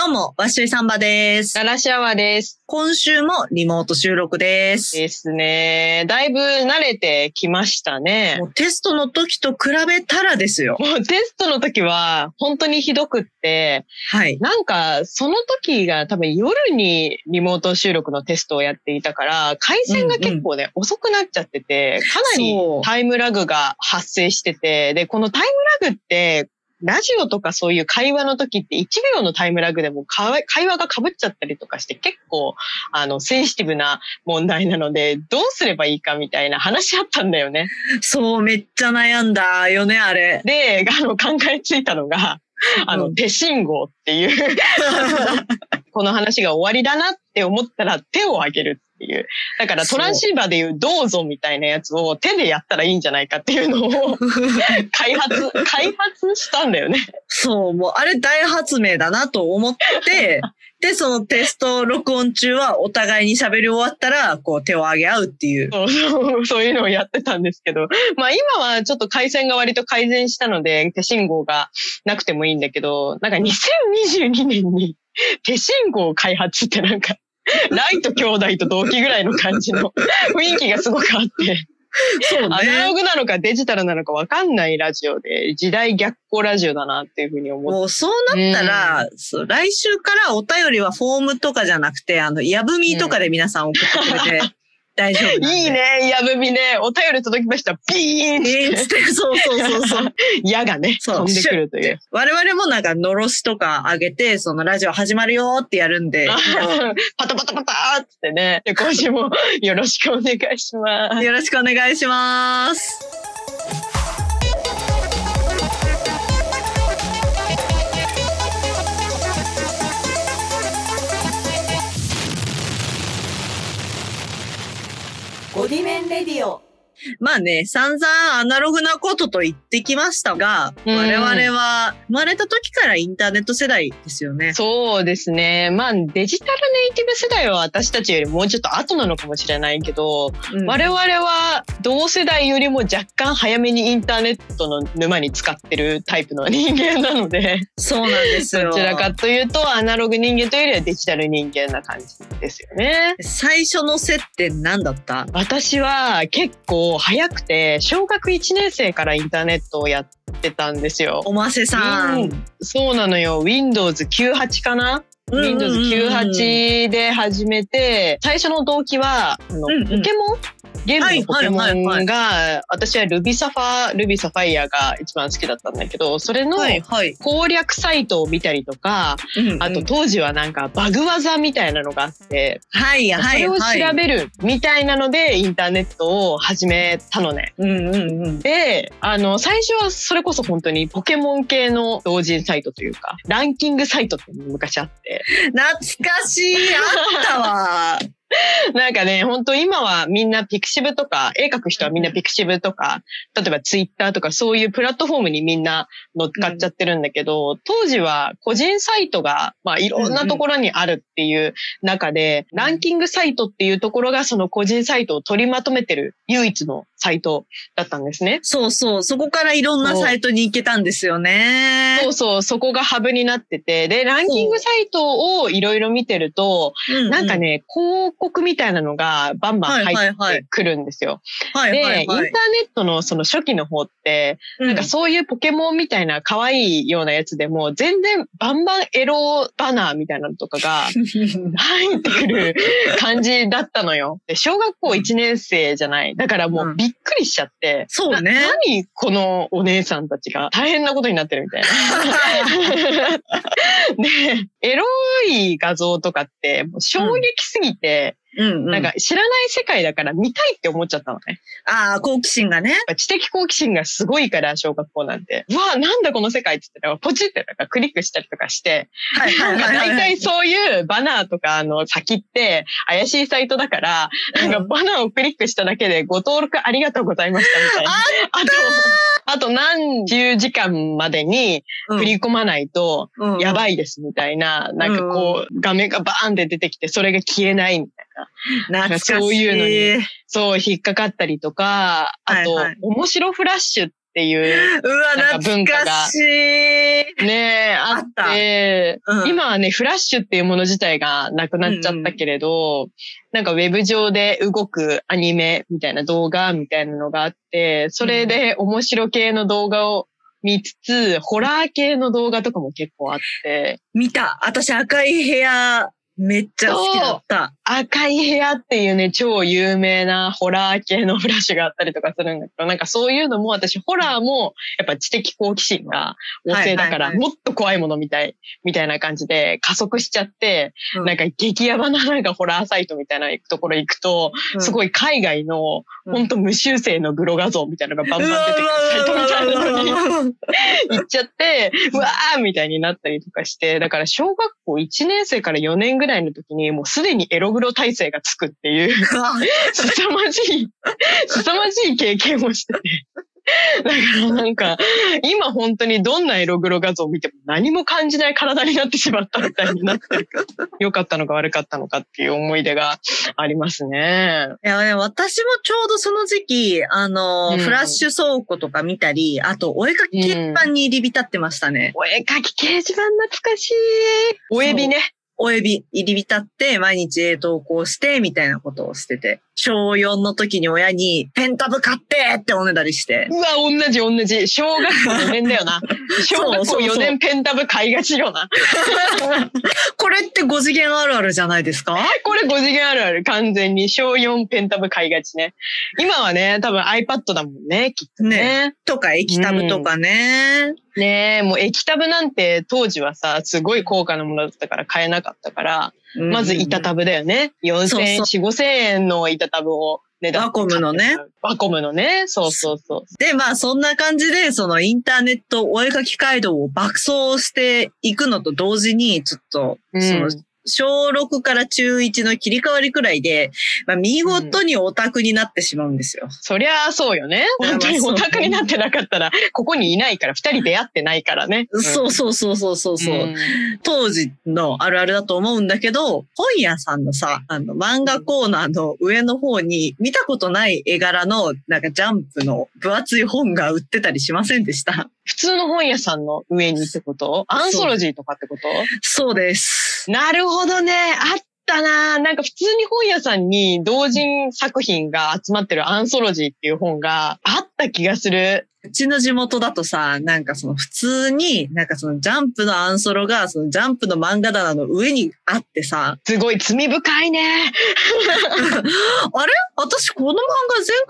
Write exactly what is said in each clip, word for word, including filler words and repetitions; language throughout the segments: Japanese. どうも、わっしゅいさんばです。ならしあわです。今週もリモート収録です。ですね。だいぶ慣れてきましたね。もうテストの時と比べたらですよ。もうテストの時は本当にひどくって、はい。なんかその時が多分夜にリモート収録のテストをやっていたから、回線が結構ね、うんうん、遅くなっちゃってて、かなりタイムラグが発生してて、で、このタイムラグって、ラジオとかそういう会話の時っていちびょうのタイムラグでも会話が被っちゃったりとかして結構あのセンシティブな問題なのでどうすればいいかみたいな話あったんだよね。そう、めっちゃ悩んだよね、あれ。で、あの考えついたのが、あの、うん、手信号っていう。この話が終わりだなって思ったら手を挙げるっていう。だからトランシーバーでいうどうぞみたいなやつを手でやったらいいんじゃないかっていうのを開発、開発したんだよね。そう、もうあれ大発明だなと思って、で、そのテスト録音中はお互いに喋り終わったら、こう手を挙げ合うっていう。そうそう、そういうのをやってたんですけど。まあ今はちょっと回線が割と改善したので、手信号がなくてもいいんだけど、なんかにせんにじゅうにねんに手信号を開発ってなんか、ライト兄弟と同期ぐらいの感じの雰囲気がすごくあって。そうね、アナログなのかデジタルなのか分かんないラジオで時代逆行ラジオだなっていうふうに思って。もうそうなったら、うん、そう来週からお便りはフォームとかじゃなくてあのやぶみとかで皆さん送ってくれて、うん、大丈夫。いいね、やぶみね。お便り届きました。ビーンって。そうそうそうそう。矢がね飛んでくるという。我々もなんかのろしとか上げてそのラジオ始まるよーってやるんで。パタパタパターってね。今週もよろしくお願いします。よろしくお願いします。ボディメンレディオ。まあね、散々アナログなことと言ってきましたが、うん、我々は生まれた時からインターネット世代ですよね。そうですね。まあデジタルネイティブ世代は私たちよりもうちょっと後なのかもしれないけど、うん、我々は同世代よりも若干早めにインターネットの沼に使ってるタイプの人間なので、そうなんですよ。どちらかというとアナログ人間というよりはデジタル人間な感じですよね。最初の接点何だった？私は結構早くて小学いちねんせいからインターネットをやってたんですよ。おませさん、うん、そうなのよ。 ウィンドウズきゅうじゅうはち かな。ウィンドウズきゅうじゅうはち で始めて、最初の動機はあの、うんうん、ポケモンゲームのポケモンが、私はルビサファ、ルビサファイアが一番好きだったんだけど、それの攻略サイトを見たりとか、はいはい、あと当時はなんかバグ技みたいなのがあって、はいはいはい、それを調べるみたいなのでインターネットを始めたのね。うんうんうん、で、あの、最初はそれこそ本当にポケモン系の同人サイトというか、ランキングサイトって昔あって。懐かしい、あったわ。なんかね、本当今はみんなピクシブとか、絵描く人はみんなピクシブとか、例えばツイッターとかそういうプラットフォームにみんな乗っかっちゃってるんだけど、うん、当時は個人サイトが、まあいろんなところにあるっていう中で、うんうん、ランキングサイトっていうところがその個人サイトを取りまとめてる唯一のサイトだったんですね。そうそう。そこからいろんなサイトに行けたんですよね。そうそう。そこがハブになってて、で、ランキングサイトをいろいろ見てると、うんうん、なんかね、こう、広告みたいなのがバンバン入ってくるんですよ。はいはいはい、で、はいはいはい、インターネットのその初期の方って、うん、なんかそういうポケモンみたいな可愛いようなやつでも、全然バンバンエロバナーみたいなのとかが入ってくる感じだったのよ。で、小学校いちねんせいじゃない。だからもうびっくりしちゃって。うん、そうね。何このお姉さんたちが大変なことになってるみたいな。で、エロい画像とかってもう衝撃すぎて、うんうんうん、なんか知らない世界だから見たいって思っちゃったのね。ああ、好奇心がね。知的好奇心がすごいから、小学校なんて。うわあ、なんだこの世界って言ったら、ポチってなんかクリックしたりとかして。はいはいはいはい、大体そういうバナーとかの先って怪しいサイトだから、うん、なんかバナーをクリックしただけでご登録ありがとうございましたみたいな。あったー。あと、あと何十時間までに振り込まないとやばいですみたいな、うん、なんかこう、うん、画面がバーンって出てきて、それが消えないみたいな。なんかそういうのにそう引っかかったりとか、あと、はいはい、面白フラッシュってっていう、うわ、なんか文化がね、あって、うん、今はね、フラッシュっていうもの自体がなくなっちゃったけれど、うん、なんかウェブ上で動くアニメみたいな動画みたいなのがあって、それで面白系の動画を見つつ、ホラー系の動画とかも結構あって。見た。私赤い部屋。めっちゃ好きだった。赤い部屋っていうね、超有名なホラー系のフラッシュがあったりとかするんだけど、なんかそういうのも私、ホラーもやっぱ知的好奇心が旺盛だから、はいはいはい、もっと怖いものみたい、みたいな感じで加速しちゃって、うん、なんか激ヤバななんかホラーサイトみたいなところ行くと、うん、すごい海外の、うん、ほんと無修正のグロ画像みたいなのがバンバン出てくるサイトみたいなのに行っちゃって、うわーみたいになったりとかして、だから小学校いちねん生からよねんぐらいぐらいの時にもうすでにエログロ体制がつくっていう凄まじい凄まじい経験をしてて、だからなんか今本当にどんなエログロ画像を見ても何も感じない体になってしまったみたいになってる良かったのか悪かったのかっていう思い出がありますね。いや、私もちょうどその時期あの、うん、フラッシュ倉庫とか見たり、あとお絵かき掲示板に入り浸ってましたね、うん、お絵かき掲示板懐かしい。おエビね、おエビ入り浸って毎日絵投稿してみたいなことをしてて、小よんの時に親にペンタブ買ってっておねだりして、うわ、同じ同じ小学校よねんだよな小学校よねんペンタブ買いがちよなこれってご次元あるあるじゃないですか。これご次元あるある、完全に小よんペンタブ買いがちね。今はね多分 iPad だもんねきっと ね, ねとか液タブとかね、うんねえ、もう液タブなんて当時はさ、すごい高価なものだったから買えなかったから、うん、まず板タブだよね。よんせんえん、そうそう、よんせんごせんえんの板タブをね、ワコムのね。ワコムのね。そうそうそう。で、まあそんな感じで、そのインターネットお絵かき街道を爆走していくのと同時に、ちょっと、うん、その、小ろくから中いちの切り替わりくらいで、まあ、見事にオタクになってしまうんですよ。うん、そりゃそうよね。本当にオタクになってなかったら、ここにいないから、二人出会ってないからね。うん、そうそうそうそうそう、うん。当時のあるあるだと思うんだけど、本屋さんのさ、あの漫画コーナーの上の方に見たことない絵柄のなんかジャンプの分厚い本が売ってたりしませんでした？普通の本屋さんの上にってこと？アンソロジーとかってこと？そうです。なるほどね。あったな。なんか普通に本屋さんに同人作品が集まってるアンソロジーっていう本があった気がする。うちの地元だとさ、なんかその普通に、なんかそのジャンプのアンソロが、そのジャンプの漫画棚の上にあってさ。すごい罪深いね。あれ？私この漫画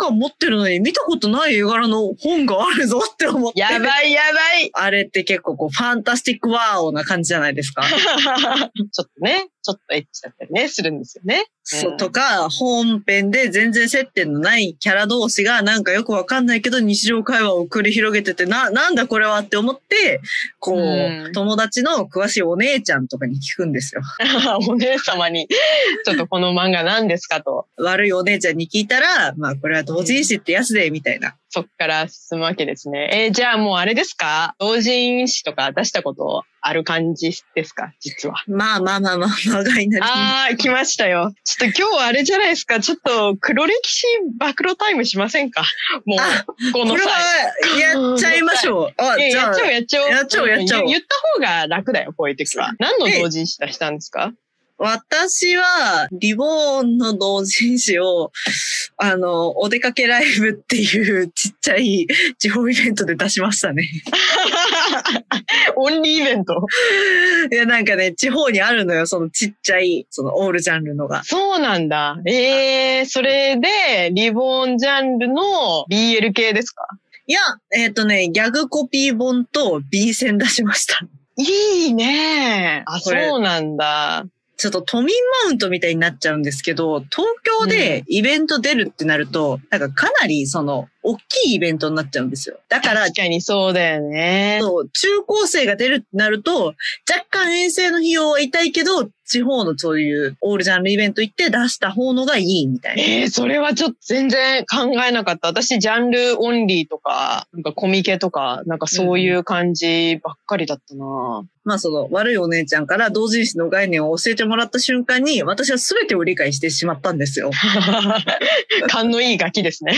前回持ってるのに見たことない絵柄の本があるぞって思って。やばいやばい。あれって結構こうファンタスティックワオな感じじゃないですか。ちょっとね、ちょっとエッチだったりね、するんですよね。そう、とか、本編で全然接点のないキャラ同士がなんかよくわかんないけど日常会話を繰り広げてて、な、なんだこれはって思って、こう、うん、友達の詳しいお姉ちゃんとかに聞くんですよ。お姉様に、ちょっとこの漫画何ですかと。悪いお姉ちゃんに聞いたら、まあこれは同人誌ってやつで、みたいな。そっから進むわけですね。えー、じゃあもうあれですか？同人誌とか出したことある感じですか？実は。まあまあまあまあ、まがいなり。ああ、来ましたよ。ちょっと今日はあれじゃないですか。ちょっと黒歴史暴露タイムしませんか？もう、この際。これはやっちゃいましょう。あ、じゃあやっちゃおうやっちゃおう。やっちゃおうやっちゃおう。言った方が楽だよ、こういう時は。何の同人誌出したんですか？私は、リボーンの同人誌を、あの、お出かけライブっていうちっちゃい地方イベントで出しましたね。オンリーイベント？いや、なんかね、地方にあるのよ、そのちっちゃい、そのオールジャンルのが。そうなんだ。ええー、それで、リボーンジャンルの ビーエル 系ですか？いや、えっとね、ギャグコピー本と B 線出しました。いいね。あ、そうなんだ。ちょっと都民マウントみたいになっちゃうんですけど、東京でイベント出るってなると、うん、なんかかなりその、大きいイベントになっちゃうんですよ。だから、確かにそうだよね。そう、中高生が出るってなると、若干遠征の費用は痛いけど、地方のそういうオールジャンルイベント行って出した方のがいいみたいな。ええー、それはちょっと全然考えなかった。私、ジャンルオンリーとか、なんかコミケとか、なんかそういう感じばっかりだったな、うん、まあその、悪いお姉ちゃんから同人誌の概念を教えてもらった瞬間に、私は全てを理解してしまったんですよ。勘のいいガキですね。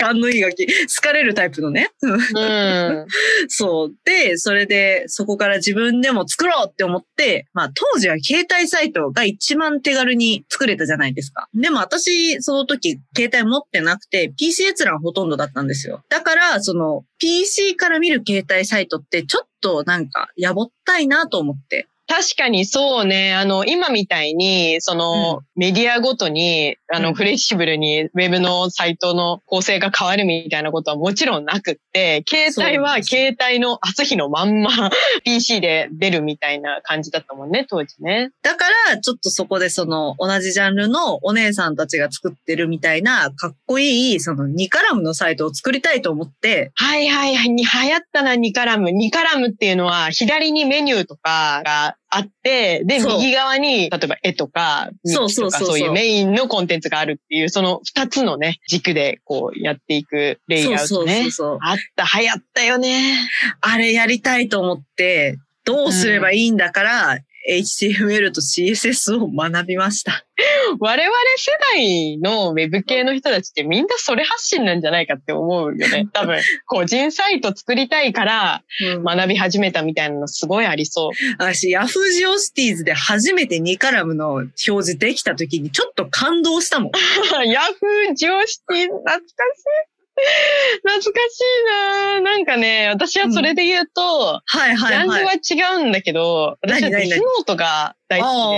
勘のいいガキ、好かれるタイプのね。うん、そう。で、それで、そこから自分でも作ろうって思って、まあ当時は携帯サイトが一番手軽に作れたじゃないですか。でも私、その時、携帯持ってなくて、ピーシー 閲覧ほとんどだったんですよ。だから、その、ピーシー から見る携帯サイトって、ちょっとなんか、やぼったいなと思って。確かにそうね。あの、今みたいに、その、うん、メディアごとに、あの、うん、フレキシブルにウェブのサイトの構成が変わるみたいなことはもちろんなくって、携帯は携帯の朝日のまんまピーシー で出るみたいな感じだったもんね、当時ね。だから、ちょっとそこでその、同じジャンルのお姉さんたちが作ってるみたいな、かっこいい、その、ニカラムのサイトを作りたいと思って。はいはいはい、流行ったな、ニカラム。ニカラムっていうのは、左にメニューとかが、あって、で、右側に、例えば絵とか、そうそうそう。そういうメインのコンテンツがあるっていう、その二つのね、軸でこうやっていくレイアウトね。そうそうそう。あった、流行ったよね。あれやりたいと思って、どうすればいいんだから、うん、エイチティーエムエル と シーエスエス を学びました。我々世代のウェブ系の人たちってみんなそれ発信なんじゃないかって思うよね。多分、個人サイト作りたいから学び始めたみたいなのすごいありそう。私、ヤフージオシティーズで初めてニカラムの表示できた時にちょっと感動したもん。ヤフージオシティーズ懐かしい。懐かしいなぁ。なんかね、私はそれで言うと、うん、はいはいはい。ジャンルは違うんだけど、私はデスノートが大好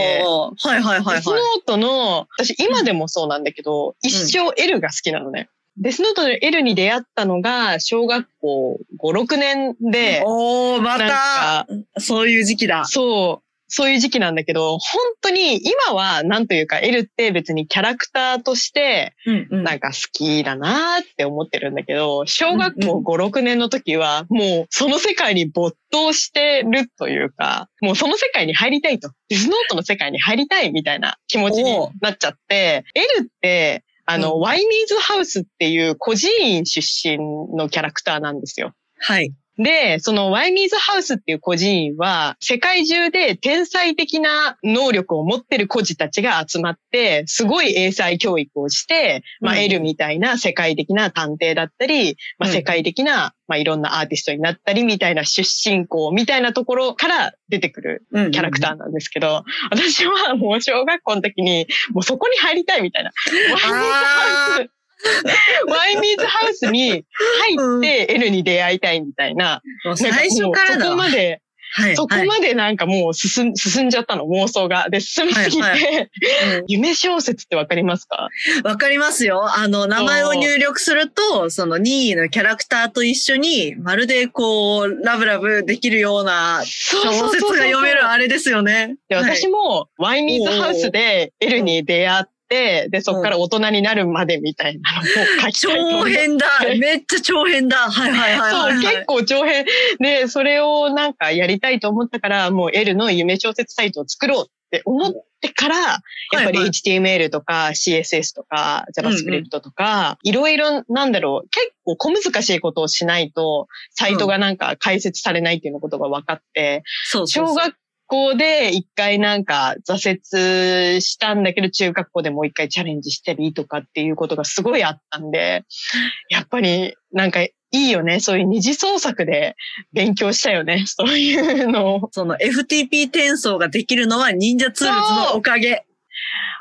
きで、はいはいはい、はい。デスノートの、私今でもそうなんだけど、うん、一生 L が好きなのね。デスノートの L に出会ったのが、小学校ご、ろくねんで、おー、また、そういう時期だ。そう。そういう時期なんだけど、本当に今はなんというか L って別にキャラクターとしてなんか好きだなーって思ってるんだけど、小学校ご、ろくねんの時はもうその世界に没頭してるというか、もうその世界に入りたいと、デスノートの世界に入りたいみたいな気持ちになっちゃって、L ってあの、ワイニーズハウスっていう孤児院出身のキャラクターなんですよ。はい。で、そのワイニーズハウスっていう孤児院は、世界中で天才的な能力を持ってる孤児たちが集まって、すごい英才教育をして、まあ、エルみたいな世界的な探偵だったり、まあ、世界的な、まあ、いろんなアーティストになったりみたいな出身校みたいなところから出てくるキャラクターなんですけど、私はもう小学校の時に、もうそこに入りたいみたいな。ワイニーズハウスワイニーズハウスに入って L に出会いたいみたいな。うん、最初からだ。そこまで、はい、そこまでなんかもう進ん、進んじゃったの、妄想が。で、進みすぎて、はいはいうん、夢小説ってわかりますか？わかりますよ。あの、名前を入力すると、その任意のキャラクターと一緒に、まるでこう、ラブラブできるような小説が読めるあれですよね。で、私もワイニーズハウスで L に出会って、で, で、そっから大人になるまでみたいなのを書きたい、うん。長編だ。めっちゃ長編だ。はいはいはい、はい。そう、結構長編。で、それをなんかやりたいと思ったから、もう L の夢小説サイトを作ろうって思ってから、やっぱり エイチティーエムエル とか シーエスエス とか JavaScript とか、いろいろなんだろう、結構小難しいことをしないと、サイトがなんか解説されないっていうことが分かって、うん、小学高校で一回なんか挫折したんだけど、中学校でもう一回チャレンジしたりとかっていうことがすごいあったんで、やっぱりなんかいいよね。そういう二次創作で勉強したよね。そういうのを。その エフティーピー 転送ができるのは忍者ツールズのおかげ。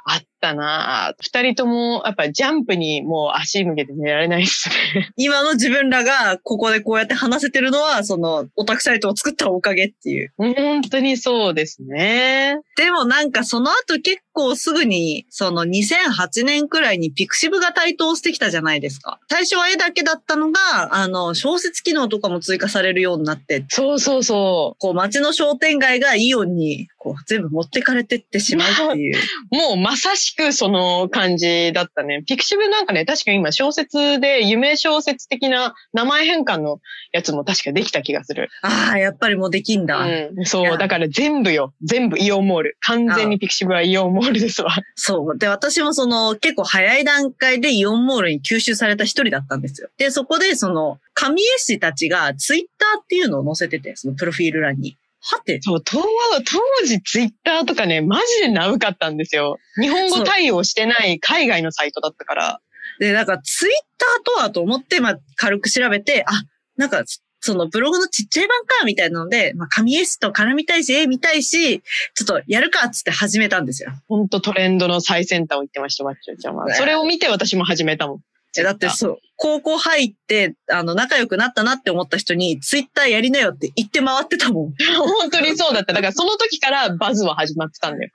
あったなぁ。二人とも、やっぱジャンプにもう足向けて寝られないっすね。今の自分らがここでこうやって話せてるのは、そのオタクサイトを作ったおかげっていう。本当にそうですね。でもなんかその後結構すぐに、そのにせんはちねんくらいにピクシブが台頭してきたじゃないですか。最初は絵だけだったのが、あの、小説機能とかも追加されるようになって。そうそうそう。こう街の商店街がイオンにこう全部持ってかれてってしまうっていう。もうまさしくその感じだったね。ピクシブなんかね、確か今小説で夢小説的な名前変換のやつも確かできた気がする。ああ、やっぱりもうできんだ。うん、そう、だから全部よ。全部イオンモール。完全にピクシブはイオンモールですわ。そう。で、私もその結構早い段階でイオンモールに吸収された一人だったんですよ。で、そこでその神絵師たちがツイッターっていうのを載せてて、そのプロフィール欄に。はて。そう、当時ツイッターとかね、マジでナウかったんですよ。日本語対応してない海外のサイトだったから。で、なんかツイッターとはと思って、まあ軽く調べて、あ、なんかそのブログのちっちゃい版か、みたいなので、まあ神絵師と絡みたいし、絵見たいし、ちょっとやるか、つって始めたんですよ。ほんとトレンドの最先端を言ってました、バッチョちゃんは、ね。それを見て私も始めたもん。え、だってそう、高校入って、あの、仲良くなったなって思った人に、ツイッターやりなよって言って回ってたもん。本当にそうだった。だからその時からバズは始まってたんだよ。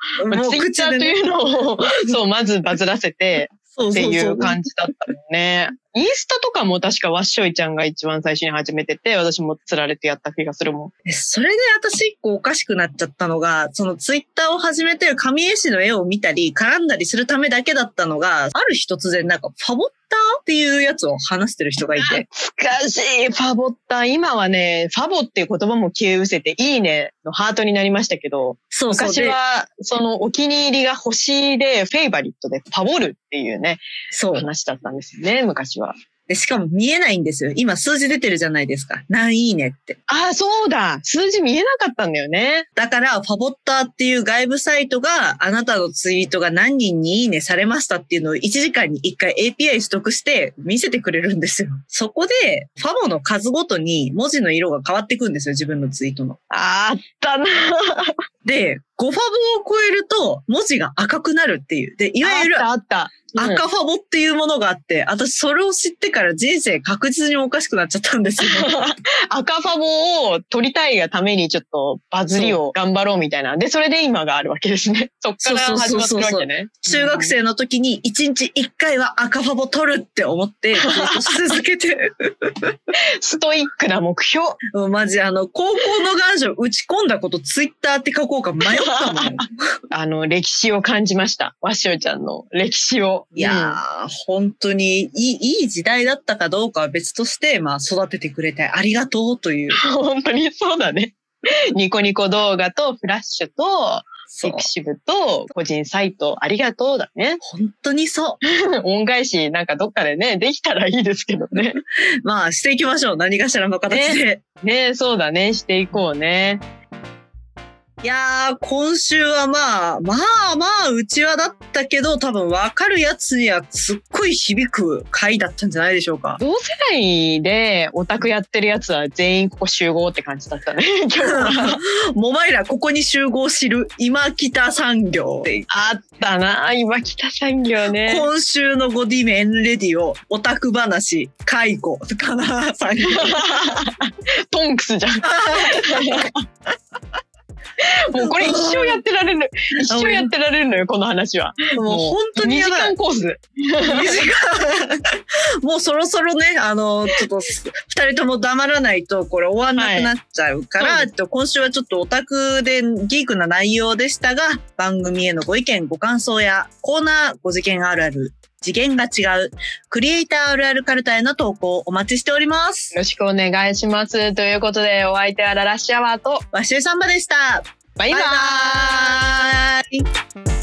ツイッターというのを、そう、まずバズらせて、っていう感じだったもんね。インスタとかも確かわっしょいちゃんが一番最初に始めてて、私も釣られてやった気がするもん。それで私一個おかしくなっちゃったのが、そのツイッターを始めて神絵師の絵を見たり絡んだりするためだけだったのが、ある日突然なんかファボッターっていうやつを話してる人がいて。懐かしい、ファボッター。今はね、ファボっていう言葉も消え失せて、いいねのハートになりましたけど、そうそう、昔はそのお気に入りが星でフェイバリットでファボるっていうね、そう話だったんですよね、昔は。で、しかも見えないんですよ。今数字出てるじゃないですか。何いいねって。ああ、そうだ。数字見えなかったんだよね。だから、ファボッターっていう外部サイトが、あなたのツイートが何人にいいねされましたっていうのをいちじかんにいっかい エーピーアイ 取得して見せてくれるんですよ。そこで、ファボの数ごとに文字の色が変わっていくんですよ。自分のツイートの。あー、あったなー。で、ごファボを超えると文字が赤くなるっていう。で、いわゆる。あったあった。赤ファボっていうものがあって、私それを知ってから人生確実におかしくなっちゃったんですよ。赤ファボを取りたいがためにちょっとバズりを頑張ろうみたいな。で、それで今があるわけですね。そっから始まってるわけね。中学生の時にいちにちいっかいは赤ファボ取るって思って、ずっとし続けて。ストイックな目標。マジあの、高校の願書打ち込んだことツイッターって書こうか迷ったもん。あの、歴史を感じました。わっしょいちゃんの歴史を。いやー、うん、本当にいい、いい時代だったかどうかは別として、まあ育ててくれてありがとうという。本当にそうだね。ニコニコ動画とフラッシュと、エクシブと個人サイトありがとうだね。本当にそう。恩返しなんかどっかでね、できたらいいですけどね。まあしていきましょう。何かしらの形で。ね、ね、そうだね。していこうね。いやー、今週はまあ、まあまあ、うちはだったけど、多分分かるやつにはすっごい響く回だったんじゃないでしょうか。同世代でオタクやってるやつは全員ここ集合って感じだったね、今日は。もまいらここに集合知る、今北産業。あったな、今北産業ね。今週のゴディメンレディオ、オタク話、介護、かな、産業。トンクスじゃん。もうこれ一生やってられる。一生やってられるのよ、この話は。もう本当にやばい。にじかんコース。にじかん。もうそろそろね、あの、ちょっと、二人とも黙らないと、これ終わんなくなっちゃうから、はい、今週はちょっとオタクでギークな内容でしたが、番組へのご意見、ご感想や、コーナー、ご事件あるある、次元が違う、クリエイターあるあるカルタへの投稿をお待ちしております。よろしくお願いします。ということで、お相手はララッシュアワーとわっしょいサンバでした。バイバーイ。バイバーイ。